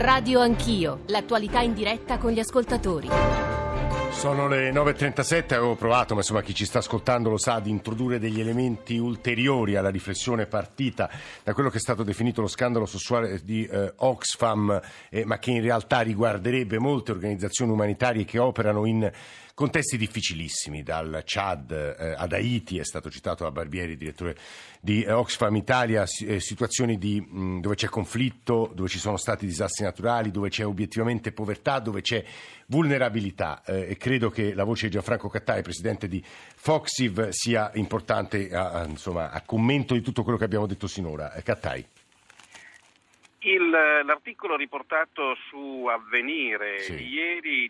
Radio Anch'io, l'attualità in diretta con gli ascoltatori. Sono le 9.37, avevo provato, ma insomma chi ci sta ascoltando lo sa, di introdurre degli elementi ulteriori alla riflessione partita da quello che è stato definito lo scandalo sessuale di Oxfam, ma che in realtà riguarderebbe molte organizzazioni umanitarie che operano in contesti difficilissimi, dal Chad ad Haiti, è stato citato da Barbieri, direttore di Oxfam Italia, situazioni dove c'è conflitto, dove ci sono stati disastri naturali, dove c'è obiettivamente povertà, dove c'è vulnerabilità, e credo che la voce di Gianfranco Cattai, presidente di FOCSIV, sia importante a commento di tutto quello che abbiamo detto sinora. Cattai. L'articolo riportato su Avvenire ieri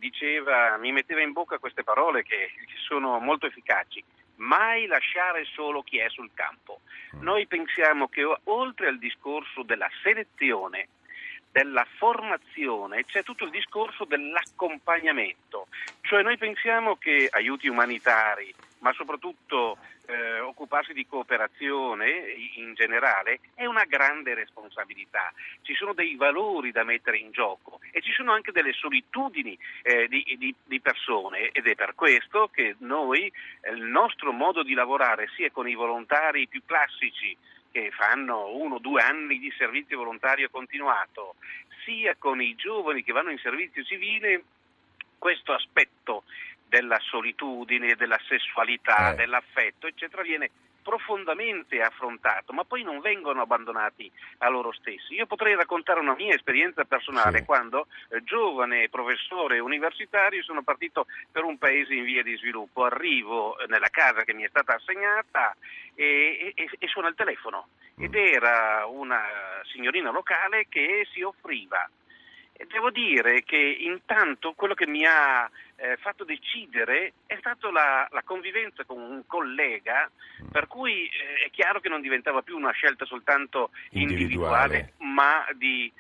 mi metteva in bocca queste parole che sono molto efficaci: mai lasciare solo chi è sul campo. Noi pensiamo che oltre al discorso della selezione, della formazione, c'è tutto il discorso dell'accompagnamento, cioè noi pensiamo che aiuti umanitari, ma soprattutto occuparsi di cooperazione in generale è una grande responsabilità. Ci sono dei valori da mettere in gioco e ci sono anche delle solitudini di persone, ed è per questo che noi, il nostro modo di lavorare sia con i volontari più classici che fanno 1 o 2 anni di servizio volontario continuato, sia con i giovani che vanno in servizio civile, questo aspetto della solitudine, della sessualità, dell'affetto, eccetera, viene profondamente affrontato, ma poi non vengono abbandonati a loro stessi. Io potrei raccontare una mia esperienza personale, quando giovane professore universitario sono partito per un paese in via di sviluppo, arrivo nella casa che mi è stata assegnata e suona il telefono, ed era una signorina locale che si offriva. Devo dire che intanto quello che mi ha fatto decidere è stata la convivenza con un collega, per cui è chiaro che non diventava più una scelta soltanto individuale, ma di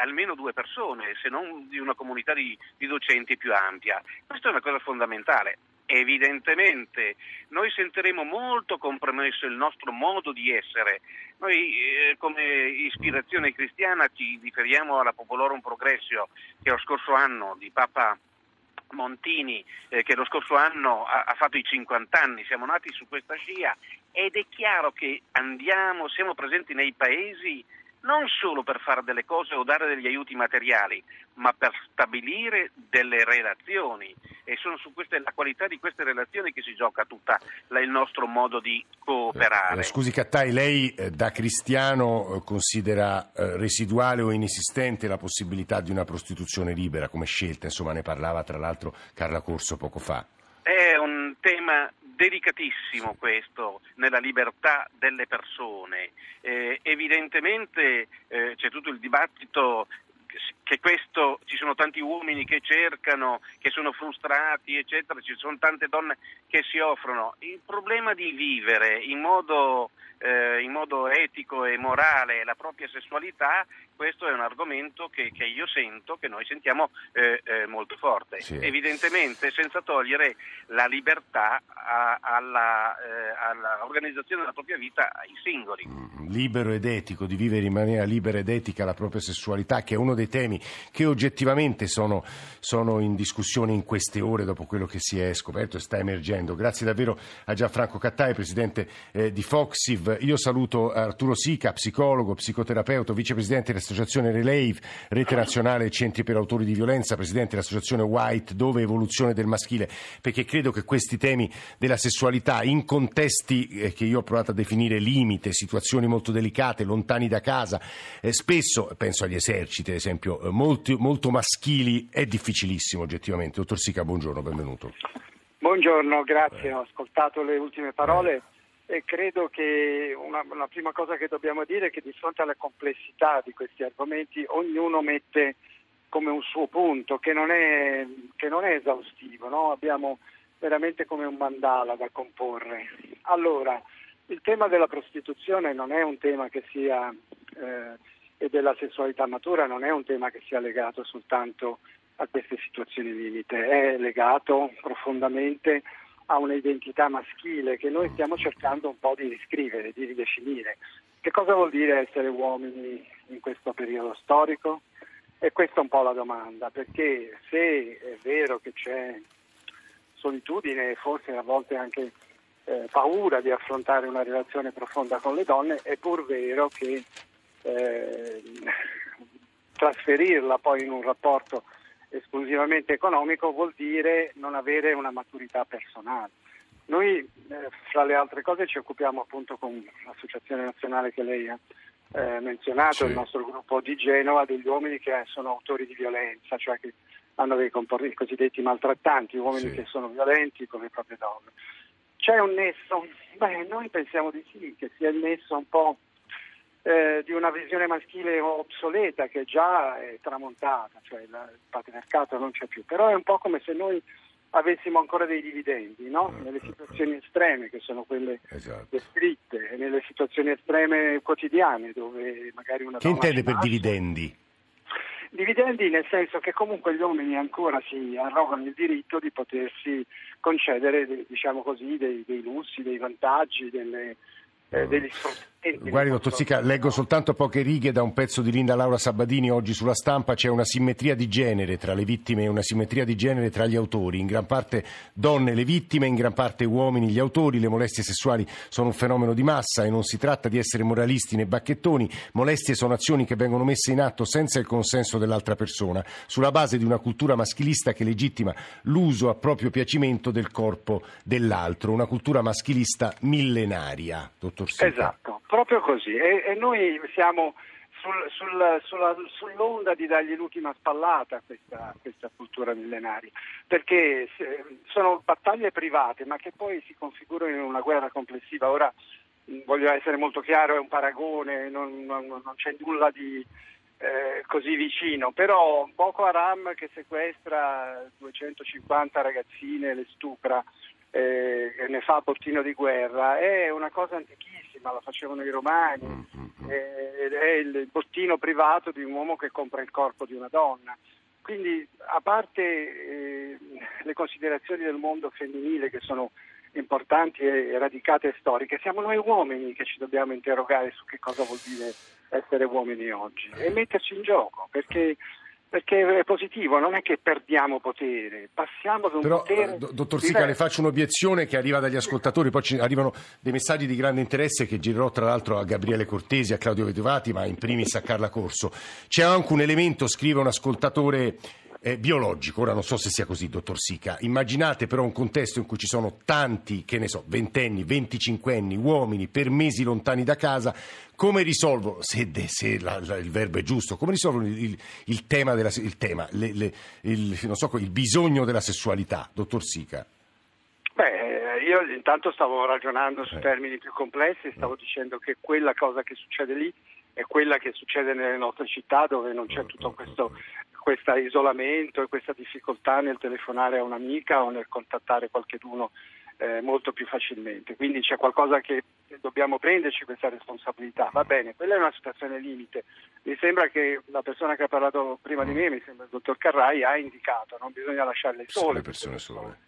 almeno 2 persone, se non di una comunità di docenti più ampia. Questa è una cosa fondamentale. Evidentemente noi sentiremo molto compromesso il nostro modo di essere. Noi come ispirazione cristiana ci riferiamo alla Popolorum Progressio che lo scorso anno di Papa Montini, che lo scorso anno ha fatto i 50 anni, siamo nati su questa scia, ed è chiaro che siamo presenti nei paesi non solo per fare delle cose o dare degli aiuti materiali, ma per stabilire delle relazioni, e sono su la qualità di queste relazioni che si gioca tutta il nostro modo di cooperare. Scusi Cattai, lei da cristiano considera residuale o inesistente la possibilità di una prostituzione libera come scelta? Insomma, ne parlava tra l'altro Carla Corso poco fa. È un tema delicatissimo questo, nella libertà delle persone. Evidentemente c'è tutto il dibattito che questo, ci sono tanti uomini che cercano, che sono frustrati, eccetera, ci sono tante donne che si offrono. Il problema di vivere in modo etico e morale la propria sessualità, questo è un argomento che io sento, che noi sentiamo molto forte. Sì. Evidentemente senza togliere la libertà all'organizzazione della propria vita ai singoli. Libero ed etico, di vivere in maniera libera ed etica la propria sessualità, che è uno dei temi che oggettivamente sono in discussione in queste ore dopo quello che si è scoperto e sta emergendo. Grazie davvero a Gianfranco Cattai, presidente di FOCSIV. Io saluto Arturo Sica, psicologo, psicoterapeuta, vicepresidente dell'associazione Relay, rete nazionale centri per autori di violenza, presidente dell'associazione White, dove evoluzione del maschile, perché credo che questi temi della sessualità in contesti che io ho provato a definire limite, situazioni molto delicate, lontani da casa, spesso, penso agli eserciti ad esempio, molto maschili, è difficilissimo oggettivamente. Dottor Sica, buongiorno, benvenuto. Buongiorno, grazie, ho ascoltato le ultime parole. E credo che una prima cosa che dobbiamo dire è che di fronte alla complessità di questi argomenti ognuno mette come un suo punto, che non è esaustivo, no? Abbiamo veramente come un mandala da comporre. Allora, il tema della prostituzione non è un tema che sia, e della sessualità matura non è un tema che sia legato soltanto a queste situazioni limite, è legato profondamente a un'identità maschile che noi stiamo cercando un po' di riscrivere, di ridefinire. Che cosa vuol dire essere uomini in questo periodo storico? E questa è un po' la domanda, perché se è vero che c'è solitudine e forse a volte anche paura di affrontare una relazione profonda con le donne, è pur vero che trasferirla poi in un rapporto esclusivamente economico vuol dire non avere una maturità personale. Noi fra le altre cose ci occupiamo appunto con l'Associazione Nazionale che lei ha menzionato, sì, il nostro gruppo di Genova, degli uomini che sono autori di violenza, cioè che hanno dei comportamenti cosiddetti maltrattanti, uomini, sì, che sono violenti con le proprie donne. C'è un nesso? Beh, noi pensiamo di sì, che sia il nesso un po' di una visione maschile obsoleta che già è tramontata, cioè il patriarcato non c'è più, però è un po' come se noi avessimo ancora dei dividendi, no? Nelle situazioni estreme, che sono quelle, esatto, descritte, nelle situazioni estreme quotidiane dove magari una... Che intende per dividendi? Dividendi nel senso che comunque gli uomini ancora si arrogano il diritto di potersi concedere, diciamo così, dei lussi, dei vantaggi, degli sfruttamenti. Guardi, dottor Sica, leggo soltanto poche righe da un pezzo di Linda Laura Sabadini oggi sulla Stampa. C'è una simmetria di genere tra le vittime e una simmetria di genere tra gli autori. In gran parte donne le vittime, in gran parte uomini gli autori. Le molestie sessuali sono un fenomeno di massa e non si tratta di essere moralisti né bacchettoni. Molestie sono azioni che vengono messe in atto senza il consenso dell'altra persona, sulla base di una cultura maschilista che legittima l'uso a proprio piacimento del corpo dell'altro, una cultura maschilista millenaria. Dottor Sica. Esatto, proprio così, e noi siamo sull'onda di dargli l'ultima spallata a questa cultura millenaria, perché sono battaglie private ma che poi si configurano in una guerra complessiva. Ora voglio essere molto chiaro, è un paragone, non c'è nulla di così vicino, però Boko Haram che sequestra 250 ragazzine, le stupra, ne fa bottino di guerra, è una cosa antichissima, la facevano i romani, è il bottino privato di un uomo che compra il corpo di una donna. Quindi, a parte le considerazioni del mondo femminile che sono importanti e radicate e storiche, siamo noi uomini che ci dobbiamo interrogare su che cosa vuol dire essere uomini oggi e metterci in gioco, perché è positivo, non è che perdiamo potere, passiamo da un potere... Però, dottor Sica, le faccio un'obiezione che arriva dagli ascoltatori, poi ci arrivano dei messaggi di grande interesse che girerò tra l'altro a Gabriele Cortesi, a Claudio Vedovati, ma in primis a Carla Corso. C'è anche un elemento, scrive un ascoltatore... biologico, ora non so se sia così, dottor Sica. Immaginate però un contesto in cui ci sono tanti, che ne so, ventenni, 25enni, uomini per mesi lontani da casa. Come risolvono, se il verbo è giusto, come risolvono il tema della, il tema, non so, il bisogno della sessualità, dottor Sica? Beh, io intanto stavo ragionando su termini più complessi, stavo dicendo che quella cosa che succede lì è quella che succede nelle nostre città, dove non c'è tutto questo isolamento e questa difficoltà nel telefonare a un'amica o nel contattare qualcheduno molto più facilmente. Quindi c'è qualcosa che dobbiamo prenderci questa responsabilità. Va bene, quella è una situazione limite. Mi sembra che la persona che ha parlato prima di me, mi sembra il dottor Carrai, ha indicato, non bisogna lasciarle sole. Le persone sole.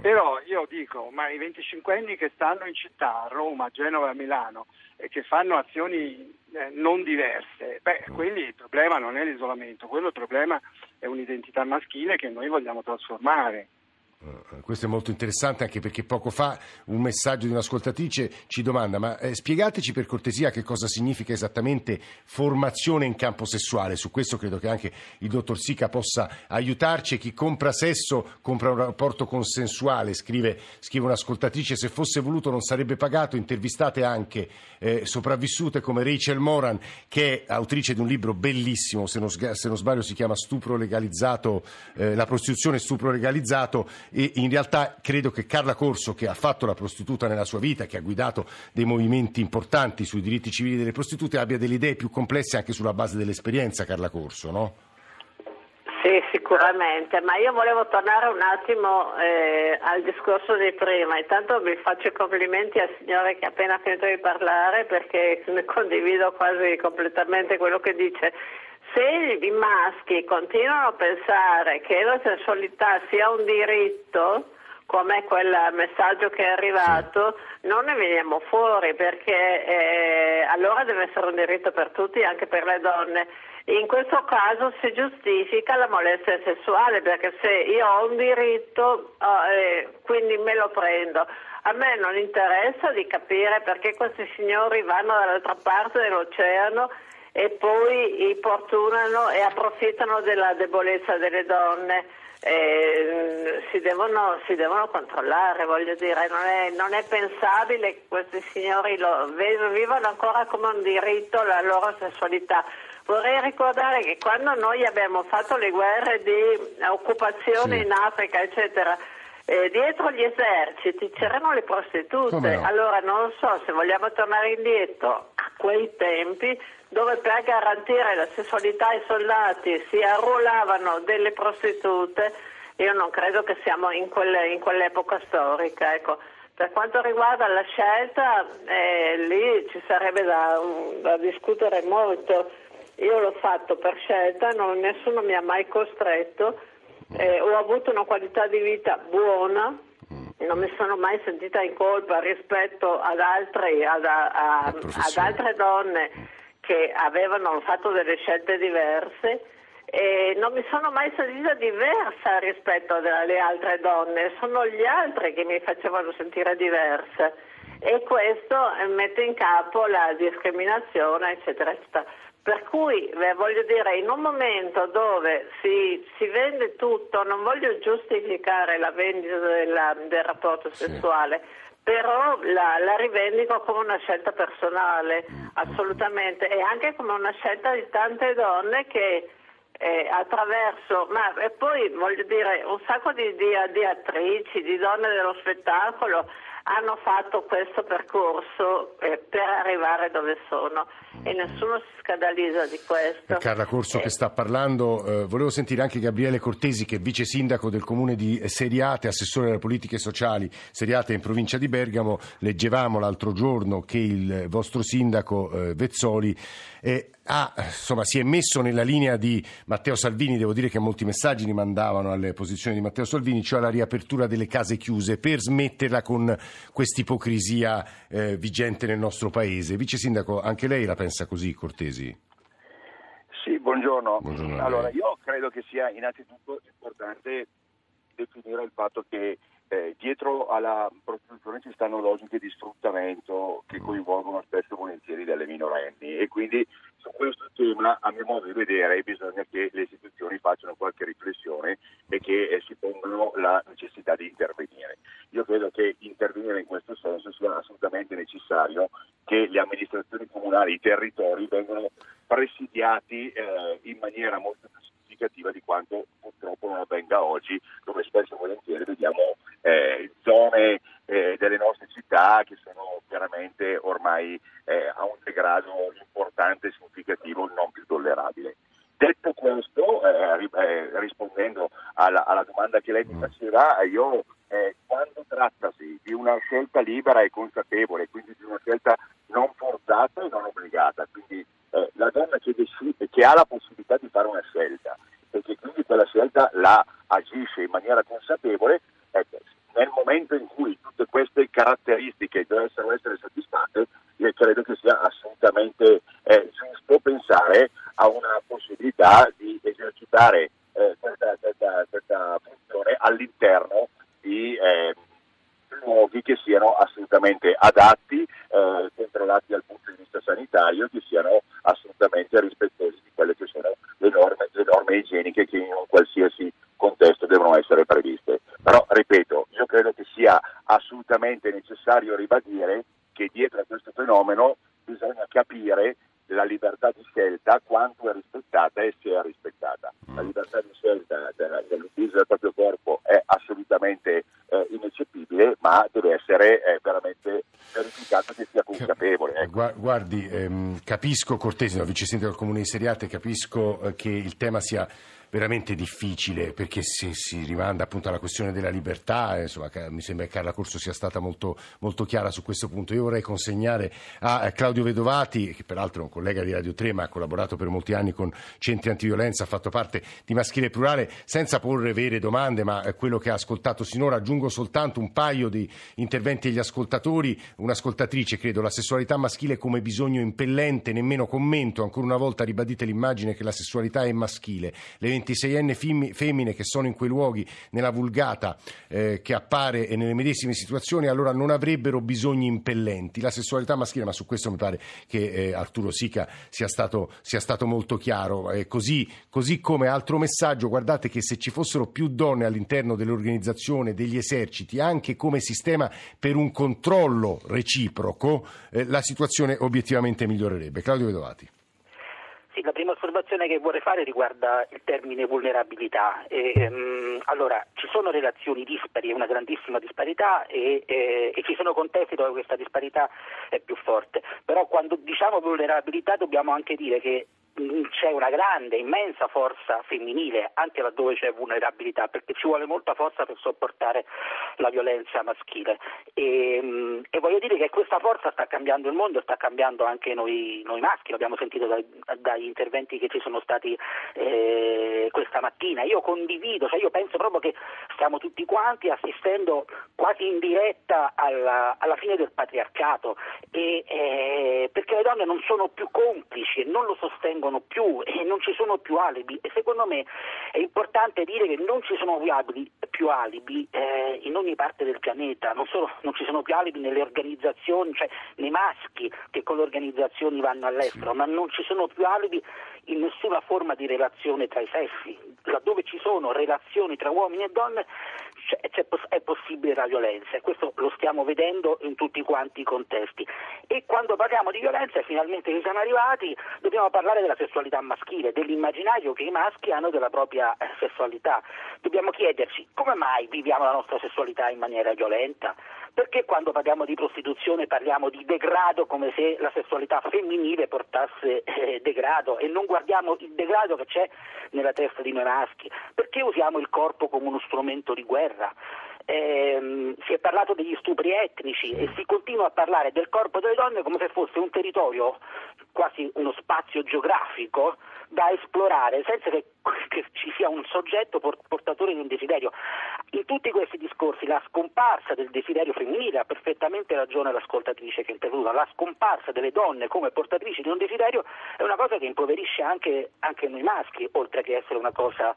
Però io dico, ma i 25enni che stanno in città, a Roma, a Genova, a Milano, e che fanno azioni non diverse, beh, quelli il problema non è l'isolamento, quello il problema è un'identità maschile che noi vogliamo trasformare. Questo è molto interessante, anche perché poco fa un messaggio di un'ascoltatrice ci domanda, ma spiegateci per cortesia che cosa significa esattamente formazione in campo sessuale. Su questo credo che anche il dottor Sica possa aiutarci. Chi compra sesso compra un rapporto consensuale, scrive un'ascoltatrice, se fosse voluto non sarebbe pagato. Intervistate anche sopravvissute come Rachel Moran, che è autrice di un libro bellissimo, se non sbaglio si chiama Stupro legalizzato, la prostituzione, stupro legalizzato. E in realtà credo che Carla Corso, che ha fatto la prostituta nella sua vita, che ha guidato dei movimenti importanti sui diritti civili delle prostitute, abbia delle idee più complesse anche sulla base dell'esperienza. Carla Corso, no? Sì, sicuramente, ma io volevo tornare un attimo al discorso di prima. Intanto vi faccio i complimenti al signore che ha appena finito di parlare, perché ne condivido quasi completamente quello che dice. Se i maschi continuano a pensare che la sensualità sia un diritto, come quel messaggio che è arrivato, sì, non ne veniamo fuori, perché allora deve essere un diritto per tutti, anche per le donne. In questo caso si giustifica la molestia sessuale, perché se io ho un diritto quindi me lo prendo. A me non interessa di capire perché questi signori vanno dall'altra parte dell'oceano e poi importunano e approfittano della debolezza delle donne. Si devono controllare, voglio dire, non è pensabile che questi signori vivano ancora come un diritto la loro sessualità. Vorrei ricordare che quando noi abbiamo fatto le guerre di occupazione, sì, in Africa, eccetera, dietro gli eserciti c'erano le prostitute. No? Allora non so se vogliamo tornare indietro a quei tempi dove per garantire la sessualità ai soldati si arruolavano delle prostitute. Io non credo che siamo in quell'epoca storica, ecco. Per quanto riguarda la scelta, lì ci sarebbe da discutere molto. Io l'ho fatto per scelta, nessuno mi ha mai costretto, ho avuto una qualità di vita buona, non mi sono mai sentita in colpa rispetto ad altre donne che avevano fatto delle scelte diverse, e non mi sono mai sentita diversa rispetto alle altre donne, sono gli altri che mi facevano sentire diversa, e questo mette in capo la discriminazione, eccetera, eccetera. Per cui, voglio dire, in un momento dove si vende tutto, non voglio giustificare la vendita del rapporto sessuale, sì, però la rivendico come una scelta personale, assolutamente, e anche come una scelta di tante donne che e poi voglio dire, un sacco di attrici, di donne dello spettacolo, hanno fatto questo percorso per arrivare dove sono, e nessuno si scandalizza di questo. Carla Corso che sta parlando, volevo sentire anche Gabriele Cortesi, che è vice sindaco del comune di Seriate, assessore alle politiche sociali, Seriate in provincia di Bergamo. Leggevamo l'altro giorno che il vostro sindaco Vezzoli si è messo nella linea di Matteo Salvini. Devo dire che molti messaggi rimandavano alle posizioni di Matteo Salvini, cioè alla riapertura delle case chiuse, per smetterla con quest'ipocrisia vigente nel nostro paese. Vice sindaco, anche lei la pensa così, Cortesi? Sì, buongiorno. Buongiorno. Allora, io credo che sia innanzitutto importante definire il fatto che dietro alla prostituzione ci stanno logiche di sfruttamento che coinvolgono spesso e volentieri delle minorenni, e quindi su questo tema, a mio modo di vedere, bisogna che le istituzioni facciano qualche riflessione e che si pongano la necessità di intervenire. Io credo che intervenire in questo senso sia assolutamente necessario, che le amministrazioni comunali, i territori vengano presidiati in maniera molto significativa di quanto purtroppo non avvenga oggi, dove spesso e volentieri vediamo zone delle nostre città che sono chiaramente ormai a un degrado importante, significativo, non più tollerabile. Detto questo, rispondendo alla domanda che lei mi faceva, io quando trattasi di una scelta libera e consapevole, quindi di una scelta non forzata e non obbligata, quindi la donna che decide, che ha la possibilità di fare una scelta e che quindi quella scelta la agisce in maniera consapevole, nel momento in cui tutte queste caratteristiche dovessero essere soddisfatte, io credo che sia assolutamente giusto pensare a una possibilità di esercitare questa funzione all'interno di luoghi che siano assolutamente adatti, controllati dal punto di vista sanitario, che siano assolutamente rispettosi di quelle che sono le norme igieniche che in un qualsiasi contesto devono essere previste. Però, ripeto, io credo che sia assolutamente necessario ribadire che dietro a questo fenomeno bisogna capire la libertà di scelta, quanto è rispettata e se è rispettata. La libertà di scelta dell'utilizzo del proprio corpo è assolutamente ineccepibile, ma deve essere veramente verificata che sia consapevole. Ecco. Guardi, capisco Cortesi, vice sindaco del comune di Seriate, capisco che il tema sia veramente difficile, perché se si rimanda appunto alla questione della libertà, insomma, mi sembra che Carla Corso sia stata molto, molto chiara su questo punto. Io vorrei consegnare a Claudio Vedovati, che peraltro è un collega di Radio 3 ma ha collaborato per molti anni con centri antiviolenza, ha fatto parte di Maschile Plurale, senza porre vere domande ma quello che ha ascoltato sinora. Aggiungo soltanto un paio di interventi degli ascoltatori. Un'ascoltatrice, credo: la sessualità maschile come bisogno impellente, nemmeno commento, ancora una volta ribadite l'immagine che la sessualità è maschile. Le 26enne femmine che sono in quei luoghi, nella vulgata che appare e nelle medesime situazioni, allora non avrebbero bisogni impellenti. La sessualità maschile, ma su questo mi pare che Arturo Sica sia stato molto chiaro. Così come altro messaggio, guardate che se ci fossero più donne all'interno dell'organizzazione, degli eserciti, anche come sistema per un controllo reciproco, la situazione obiettivamente migliorerebbe. Claudio Vedovati. Sì, la prima osservazione che vorrei fare riguarda il termine vulnerabilità. Allora, ci sono relazioni dispari, una grandissima disparità, e ci sono contesti dove questa disparità è più forte. Però quando diciamo vulnerabilità dobbiamo anche dire che c'è una grande, immensa forza femminile anche laddove c'è vulnerabilità, perché ci vuole molta forza per sopportare la violenza maschile, e voglio dire che questa forza sta cambiando il mondo, sta cambiando anche noi maschi. L'abbiamo sentito dagli interventi che ci sono stati questa mattina. Io condivido, io penso proprio che stiamo tutti quanti assistendo quasi in diretta alla fine del patriarcato, perché le donne non sono più complici e non lo sostengono più, e non ci sono più alibi, e secondo me è importante dire che non ci sono più alibi in ogni parte del pianeta. Non solo non ci sono più alibi nelle organizzazioni, cioè nei maschi che con le organizzazioni vanno all'estero, sì, ma non ci sono più alibi in nessuna forma di relazione tra i sessi. Laddove ci sono relazioni tra uomini e donne è possibile la violenza, e questo lo stiamo vedendo in tutti quanti i contesti. E quando parliamo di violenza, finalmente ci siamo arrivati, dobbiamo parlare della sessualità maschile, dell'immaginario che i maschi hanno della propria sessualità. Dobbiamo chiederci come mai viviamo la nostra sessualità in maniera violenta. Perché quando parliamo di prostituzione parliamo di degrado come se la sessualità femminile portasse degrado, e non guardiamo il degrado che c'è nella testa di noi maschi? Perché usiamo il corpo come uno strumento di guerra? Si è parlato degli stupri etnici e si continua a parlare del corpo delle donne come se fosse un territorio, quasi uno spazio geografico da esplorare, senza che ci sia un soggetto portatore di un desiderio. In tutti questi discorsi la scomparsa del desiderio femminile, ha perfettamente ragione l'ascoltatrice che è intervenuta, la scomparsa delle donne come portatrici di un desiderio è una cosa che impoverisce anche noi maschi, oltre che essere una cosa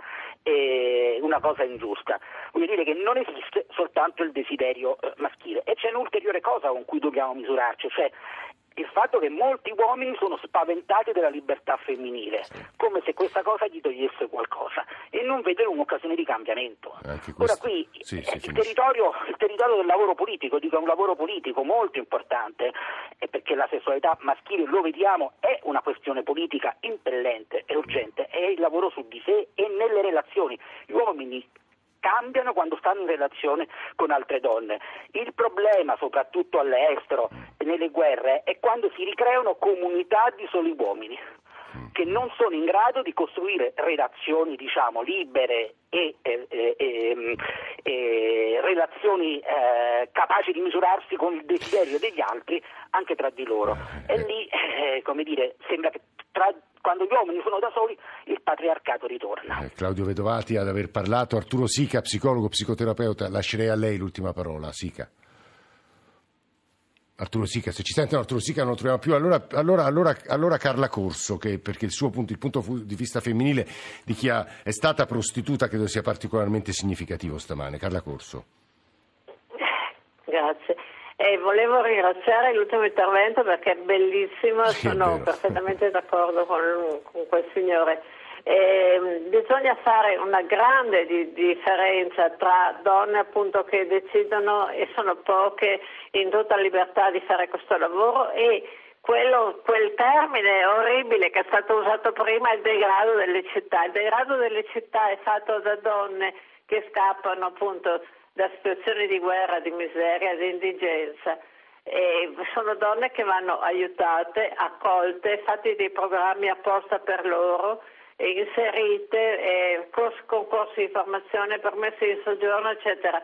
ingiusta. Voglio dire che non esiste soltanto il desiderio maschile, e c'è un'ulteriore cosa con cui dobbiamo misurarci, cioè il fatto che molti uomini sono spaventati della libertà femminile, come se questa cosa gli togliesse qualcosa, e non vedono un'occasione di cambiamento. Ora qui il territorio del lavoro politico, dico un lavoro politico molto importante, perché la sessualità maschile, lo vediamo, è una questione politica impellente e urgente, è il lavoro su di sé e nelle relazioni. Gli uomini cambiano quando stanno in relazione con altre donne. Il problema, soprattutto all'estero, nelle guerre, è quando si ricreano comunità di soli uomini che non sono in grado di costruire relazioni, diciamo, libere e relazioni capaci di misurarsi con il desiderio degli altri anche tra di loro. E lì, come dire, sembra che quando gli uomini sono da soli il patriarcato ritorna. Claudio Vedovati ad aver parlato. Arturo Sica, psicologo, psicoterapeuta, lascerei a lei l'ultima parola. Sica. Arturo Sica, se ci sentono, Arturo Sica non lo troviamo più. Allora Carla Corso, che, perché il punto di vista femminile di chi è stata prostituta credo sia particolarmente significativo stamane. Carla Corso. Grazie. Volevo ringraziare l'ultimo intervento perché è bellissimo, sono perfettamente d'accordo con quel signore. Bisogna fare una grande differenza tra donne, appunto, che decidono, e sono poche, in tutta libertà di fare questo lavoro, e quel termine orribile che è stato usato prima, il degrado delle città. Il degrado delle città è fatto da donne che scappano, appunto, da situazioni di guerra, di miseria, di indigenza. E sono donne che vanno aiutate, accolte, fatti dei programmi apposta per loro, inserite, concorsi di formazione, permessi di soggiorno, eccetera.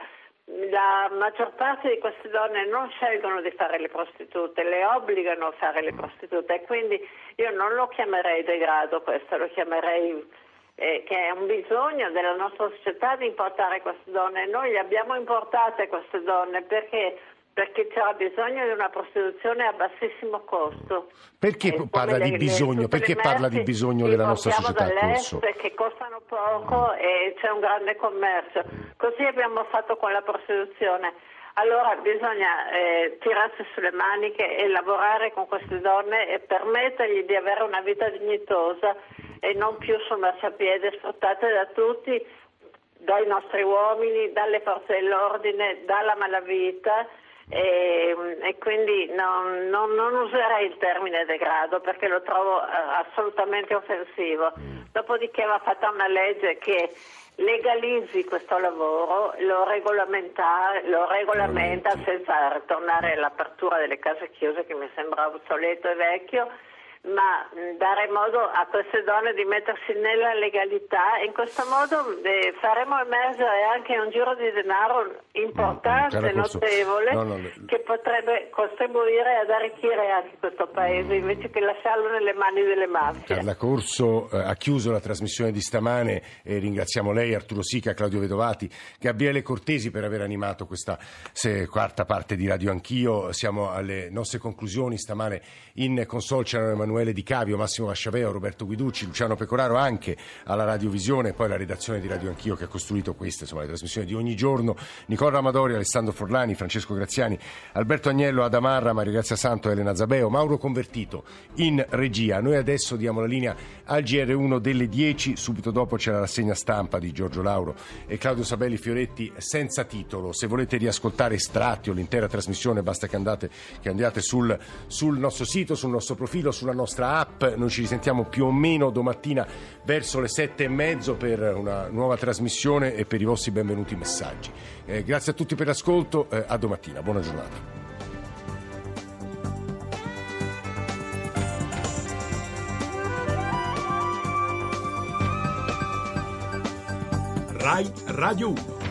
La maggior parte di queste donne non scelgono di fare le prostitute, le obbligano a fare le prostitute, e quindi io non lo chiamerei degrado questo, lo chiamerei che è un bisogno della nostra società di importare queste donne. Noi le abbiamo importate queste donne perché c'era bisogno di una prostituzione a bassissimo costo. Perché parla di bisogno? Perché parla di bisogno della nostra società? Che costano poco e c'è un grande commercio. Così abbiamo fatto con la prostituzione. Allora bisogna tirarsi sulle maniche e lavorare con queste donne e permettergli di avere una vita dignitosa e non più sul marciapiede, sfruttate da tutti, dai nostri uomini, dalle forze dell'ordine, dalla malavita. E quindi non userei il termine degrado perché lo trovo assolutamente offensivo. Dopodiché va fatta una legge che legalizzi questo lavoro, lo regolamenta senza tornare all'apertura delle case chiuse, che mi sembra obsoleto e vecchio, ma dare modo a queste donne di mettersi nella legalità. In questo modo faremo emergere anche un giro di denaro importante, notevole, che potrebbe contribuire ad arricchire anche questo paese invece che lasciarlo nelle mani delle mafie. Carla Corso ha chiuso la trasmissione di stamane, ringraziamo lei, Arturo Sica, Claudio Vedovati, Gabriele Cortesi per aver animato questa quarta parte di Radio Anch'io. Siamo alle nostre conclusioni. Stamane in console c'erano Emanuele Di Cavio, Massimo Vasciaveo, Roberto Guiducci, Luciano Pecoraro, anche alla radiovisione, e poi la redazione di Radio Anch'io che ha costruito questa, insomma, le trasmissioni di ogni giorno: Nicola Amadori, Alessandro Forlani, Francesco Graziani, Alberto Agnello, Adamarra, Maria Grazia Santo, Elena Zabeo, Mauro Convertito in regia. Noi adesso diamo la linea al GR1 delle 10, subito dopo c'è la rassegna stampa di Giorgio Lauro e Claudio Sabelli Fioretti senza titolo. Se volete riascoltare estratti o l'intera trasmissione basta che andiate sul nostro sito, sul nostro profilo, sulla nostra app. Noi ci risentiamo più o meno domattina verso le 7:30 per una nuova trasmissione e per i vostri benvenuti messaggi. Grazie a tutti per l'ascolto, a domattina, buona giornata. RAI Radio 1.